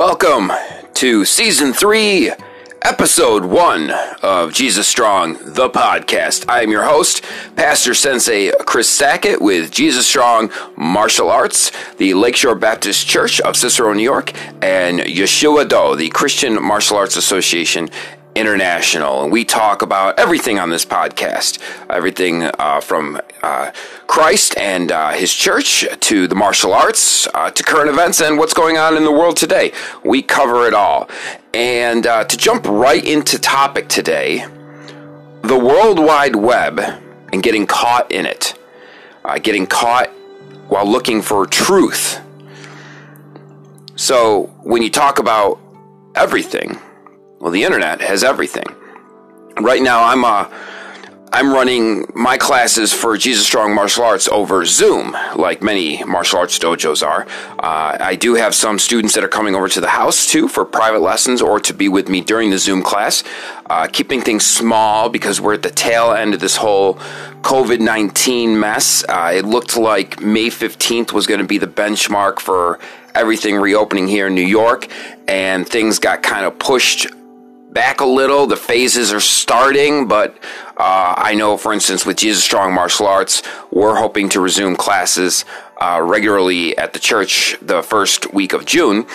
Welcome to Season 3, Episode 1 of Jesus Strong, the podcast. I am your host, Pastor Sensei Chris Sackett with Jesus Strong Martial Arts, the Lakeshore Baptist Church of Cicero, New York, and Yeshua Do, the Christian Martial Arts Association International. And we talk about everything on this podcast, everything from Christ and his church to the martial arts to current events and what's going on in the world today. We cover it all. And to jump right into topic today, the World Wide Web and getting caught in it, getting caught while looking for truth. So when you talk about everything, well, the internet has everything. Right now, I'm running my classes for Jesus Strong Martial Arts over Zoom, like many martial arts dojos are. I do have some students that are coming over to the house, too, for private lessons or to be with me during the Zoom class, keeping things small because we're at the tail end of this whole COVID-19 mess. It looked like May 15th was going to be the benchmark for everything reopening here in New York, and things got kind of pushed back a little. The phases are starting, but I know, for instance, with Jesus Strong Martial Arts, we're hoping to resume classes regularly at the church the first week of June,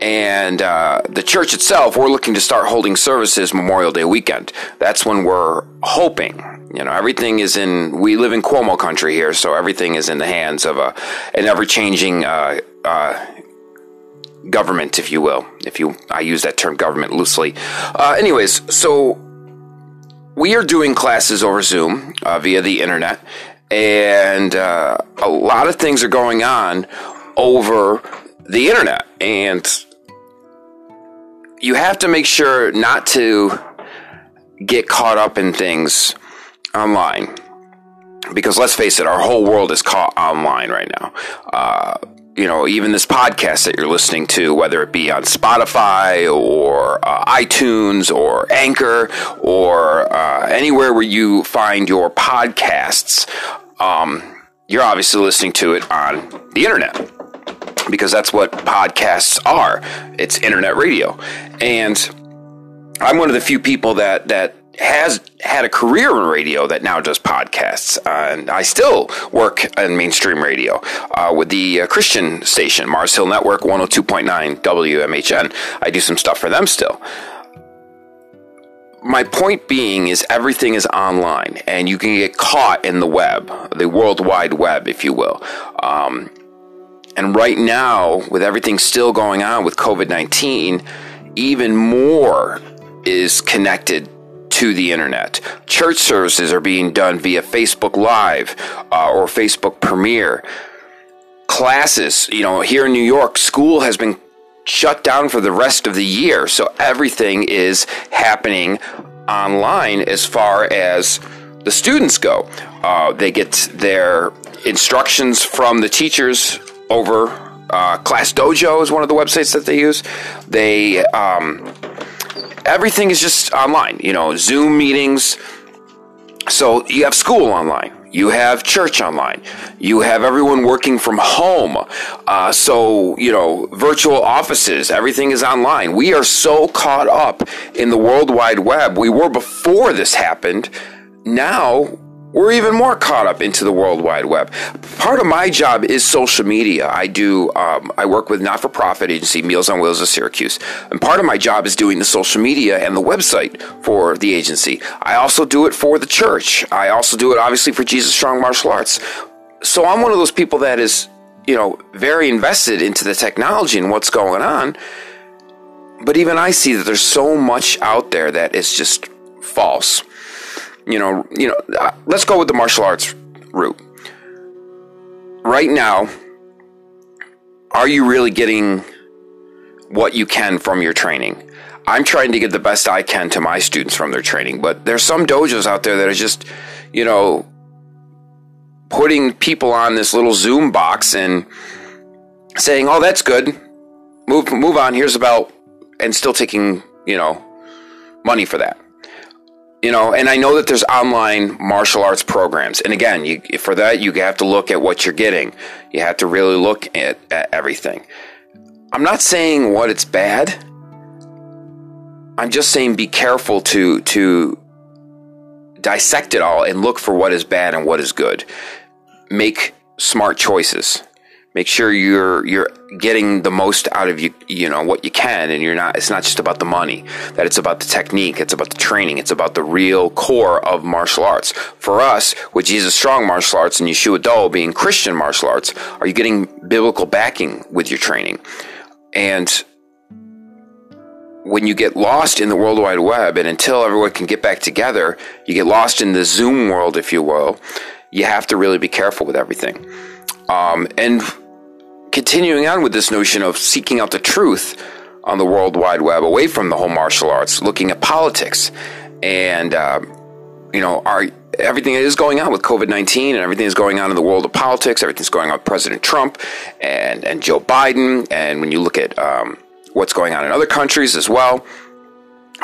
and the church itself, we're looking to start holding services Memorial Day weekend. That's when we're hoping. You know, everything is in, we live in Cuomo country here, so everything is in the hands of an ever-changing government, if you will, I use that term government loosely. Anyways, so we are doing classes over Zoom via the internet, and a lot of things are going on over the internet, and you have to make sure not to get caught up in things online, because let's face it, our whole world is caught online right now. You know, even this podcast that you're listening to, whether it be on Spotify or iTunes or Anchor or anywhere where you find your podcasts, you're obviously listening to it on the internet, because that's what podcasts are. It's internet radio. And I'm one of the few people that has had a career in radio that now does podcasts, and I still work in mainstream radio with the Christian station, Mars Hill Network, 102.9 WMHN. I do some stuff for them still. My point being is everything is online, and you can get caught in the web, the World Wide Web, if you will. And right now, with everything still going on with COVID-19, even more is connected to the internet. Church services are being done via Facebook Live or Facebook Premiere. Classes, you know, here in New York, school has been shut down for the rest of the year, so everything is happening online as far as the students go. They get their instructions from the teachers over Class Dojo is one of the websites that they use. They everything is just online, you know, Zoom meetings. So you have school online, you have church online, you have everyone working from home. So, you know, virtual offices, everything is online. We are so caught up in the World Wide Web. We were before this happened. Now we're even more caught up into the World Wide Web. Part of my job is social media. I work with not-for-profit agency Meals on Wheels of Syracuse, and part of my job is doing the social media and the website for the agency. I also do it for the church. I also do it, obviously, for Jesus Strong Martial Arts. So I'm one of those people that is, you know, very invested into the technology and what's going on. But even I see that there's so much out there that is just false. You know, let's go with the martial arts route. Right now, are you really getting what you can from your training? I'm trying to get the best I can to my students from their training, but there's some dojos out there that are just, you know, putting people on this little Zoom box and saying, "Oh, that's good. Move on. Here's a belt," and still taking, you know, money for that. You know, and I know that there's online martial arts programs. And again, for that, you have to look at what you're getting. You have to really look at everything. I'm not saying what it's bad. I'm just saying be careful to dissect it all and look for what is bad and what is good. Make smart choices. Make sure you're getting the most out of what you can, and it's not just about the money. That it's about the technique, it's about the training, it's about the real core of martial arts. For us, with Jesus Strong Martial Arts and Yeshua Dole being Christian martial arts, are you getting biblical backing with your training? And when you get lost in the World Wide Web, and until everyone can get back together, you get lost in the Zoom world, if you will. You have to really be careful with everything. And continuing on with this notion of seeking out the truth on the World Wide Web, away from the whole martial arts, looking at politics and, everything that is going on with COVID-19 and everything that's going on in the world of politics, everything's going on with President Trump and Joe Biden. And when you look at what's going on in other countries as well,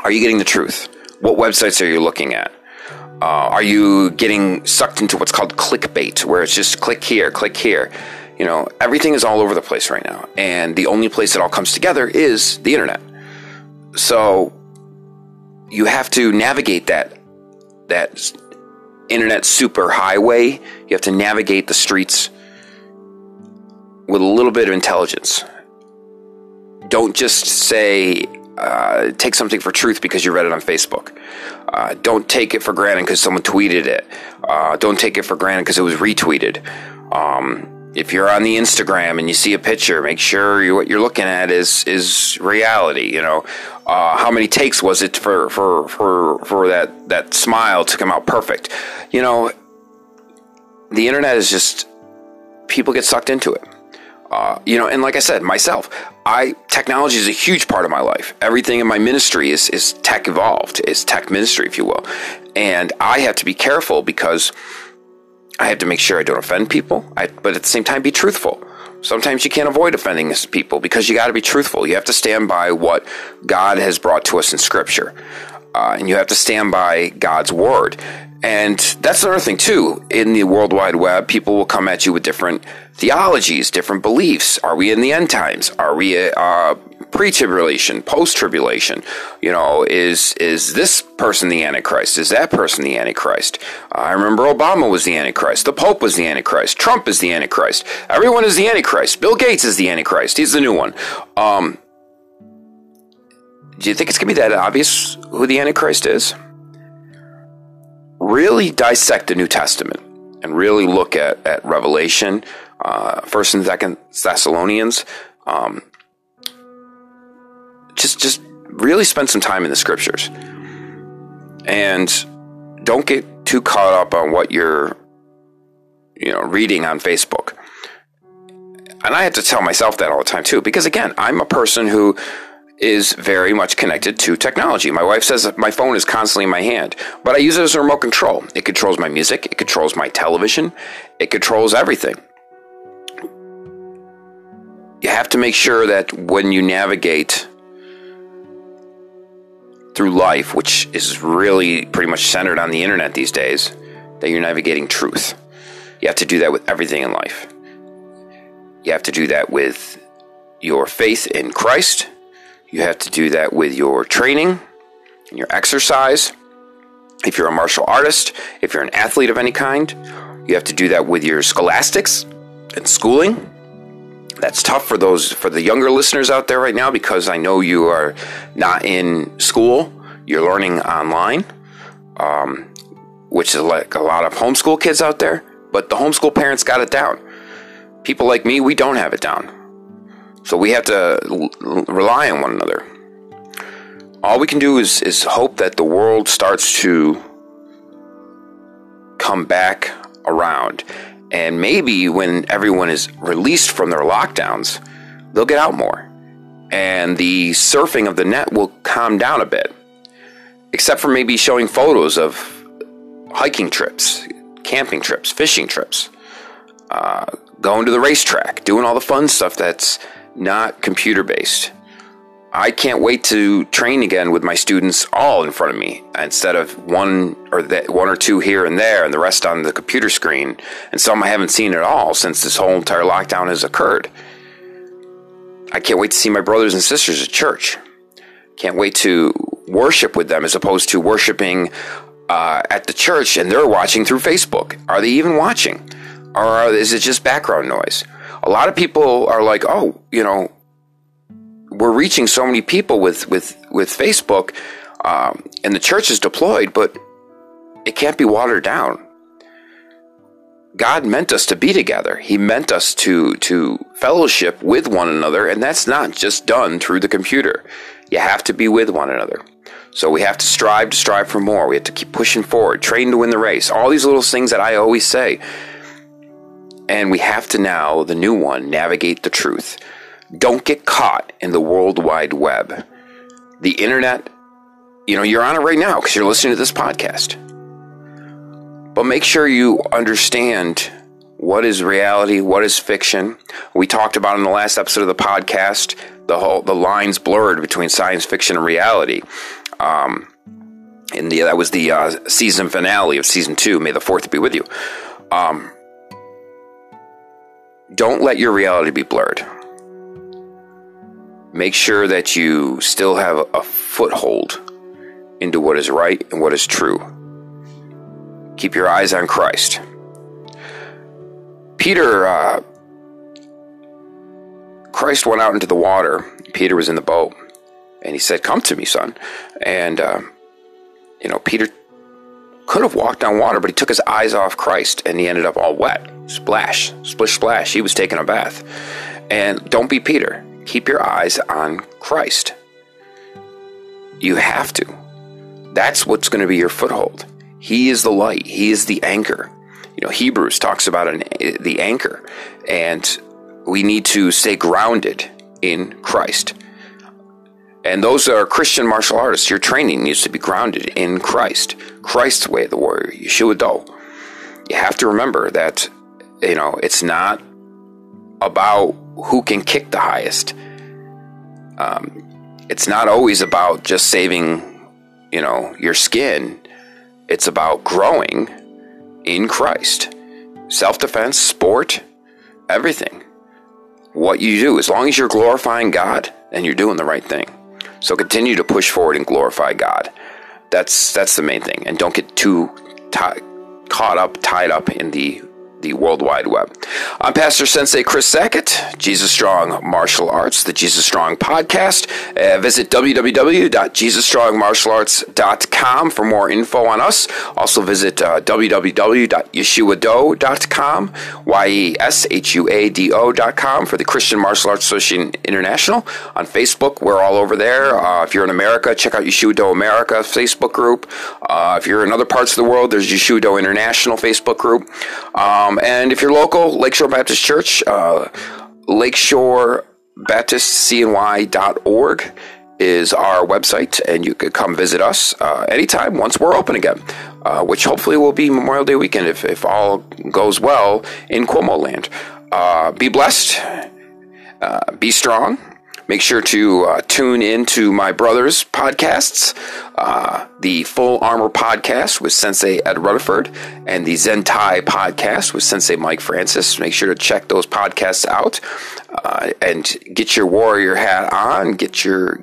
are you getting the truth? What websites are you looking at? Are you getting sucked into what's called clickbait, where it's just click here, click here? Everything is all over the place right now. And the only place it all comes together is the internet. So you have to navigate that internet super highway. You have to navigate the streets with a little bit of intelligence. Don't just say, take something for truth because you read it on Facebook. Don't take it for granted because someone tweeted it. Don't take it for granted because it was retweeted. If you're on the Instagram and you see a picture, make sure what you're looking at is reality. How many takes was it for that smile to come out perfect? The internet is just, people get sucked into it. And like I said, myself, technology is a huge part of my life. Everything in my ministry is tech evolved, is tech ministry, if you will. And I have to be careful because I have to make sure I don't offend people, but at the same time, be truthful. Sometimes you can't avoid offending people because you got to be truthful. You have to stand by what God has brought to us in Scripture. And you have to stand by God's Word. And that's another thing, too. In the World Wide Web, people will come at you with different theologies, different beliefs. Are we in the end times? Are we pre-tribulation, post-tribulation? Is this person the Antichrist? Is that person the Antichrist? I remember Obama was the Antichrist. The Pope was the Antichrist. Trump is the Antichrist. Everyone is the Antichrist. Bill Gates is the Antichrist. He's the new one. Do you think it's going to be that obvious who the Antichrist is? Really dissect the New Testament and really look at Revelation, 1st and 2nd Thessalonians. Just really spend some time in the Scriptures. And don't get too caught up on what you're reading on Facebook. And I have to tell myself that all the time, too, because, again, I'm a person who is very much connected to technology. My wife says that my phone is constantly in my hand, but I use it as a remote control. It controls my music. It controls my television. It controls everything. You have to make sure that when you navigate through life, which is really pretty much centered on the internet these days, that you're navigating truth. You have to do that with everything in life. You have to do that with your faith in Christ. You have to do that with your training and your exercise. If you're a martial artist, if you're an athlete of any kind, you have to do that with your scholastics and schooling. That's tough for the younger listeners out there right now, because I know you are not in school. You're learning online, which is like a lot of homeschool kids out there. But the homeschool parents got it down. People like me, we don't have it down. So we have to rely on one another. All we can do is hope that the world starts to come back around. And maybe when everyone is released from their lockdowns, they'll get out more. And the surfing of the net will calm down a bit. Except for maybe showing photos of hiking trips, camping trips, fishing trips, going to the racetrack, doing all the fun stuff that's not computer-based. I can't wait to train again with my students all in front of me, instead of one or two here and there and the rest on the computer screen, and some I haven't seen at all since this whole entire lockdown has occurred. I can't wait to see my brothers and sisters at church. Can't wait to worship with them as opposed to worshiping at the church and they're watching through Facebook. Are they even watching? Or is it just background noise? A lot of people are like, oh, you know, we're reaching so many people with Facebook and the church is deployed, but it can't be watered down. God meant us to be together. He meant us to fellowship with one another, and that's not just done through the computer. You have to be with one another. So we have to strive for more. We have to keep pushing forward, train to win the race, all these little things that I always say. And we have to now, the new one, navigate the truth. Don't get caught in the World Wide Web. The internet, you know, you're on it right now because you're listening to this podcast. But make sure you understand what is reality, what is fiction. We talked about in the last episode of the podcast, the lines blurred between science fiction and reality. That was the season finale of season 2. May the 4th be with you. Don't let your reality be blurred. Make sure that you still have a foothold into what is right and what is true. Keep your eyes on Christ. Peter, Christ went out into the water. Peter was in the boat. And he said, come to me, son. And, you know, Peter could have walked on water, but he took his eyes off Christ and he ended up all wet. Splash, splish, splash. He was taking a bath. And don't be Peter. Keep your eyes on Christ. You have to. That's what's going to be your foothold. He is the light. He is the anchor. You know, Hebrews talks about the anchor. And we need to stay grounded in Christ. And those that are Christian martial artists, your training needs to be grounded in Christ. Christ's way of the warrior, Yeshua Do. You have to remember that, you know, it's not about who can kick the highest. It's not always about just saving, you know, your skin. It's about growing in Christ. Self-defense, sport, everything. What you do, as long as you're glorifying God and you're doing the right thing. So continue to push forward and glorify God. That's the main thing. And don't get too tied up in the World Wide Web. I'm Pastor Sensei Chris Sackett, Jesus Strong Martial Arts, the Jesus Strong Podcast. Visit www.jesusstrongmartialarts.com for more info on us. Also visit www.yeshuado.com, YESHUADO.com for the Christian Martial Arts Association International. On Facebook, we're all over there. If you're in America, check out Yeshua Do America Facebook group. If you're in other parts of the world, there's Yeshua Do International Facebook group. And if you're local, Lakeshore Baptist Church, lakeshorebaptistcny.org is our website, and you could come visit us anytime once we're open again, which hopefully will be Memorial Day weekend if all goes well in Cuomo land. Be blessed. Be strong. Make sure to tune into my brother's podcasts, the Full Armor Podcast with Sensei Ed Rutherford and the Zentai podcast with Sensei Mike Francis. Make sure to check those podcasts out and get your warrior hat on, get your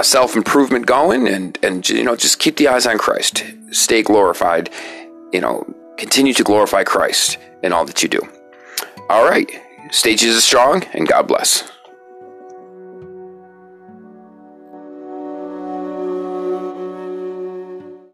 self-improvement going, and you know, just keep the eyes on Christ. Stay glorified. You know, continue to glorify Christ in all that you do. All right, stay Jesus strong and God bless.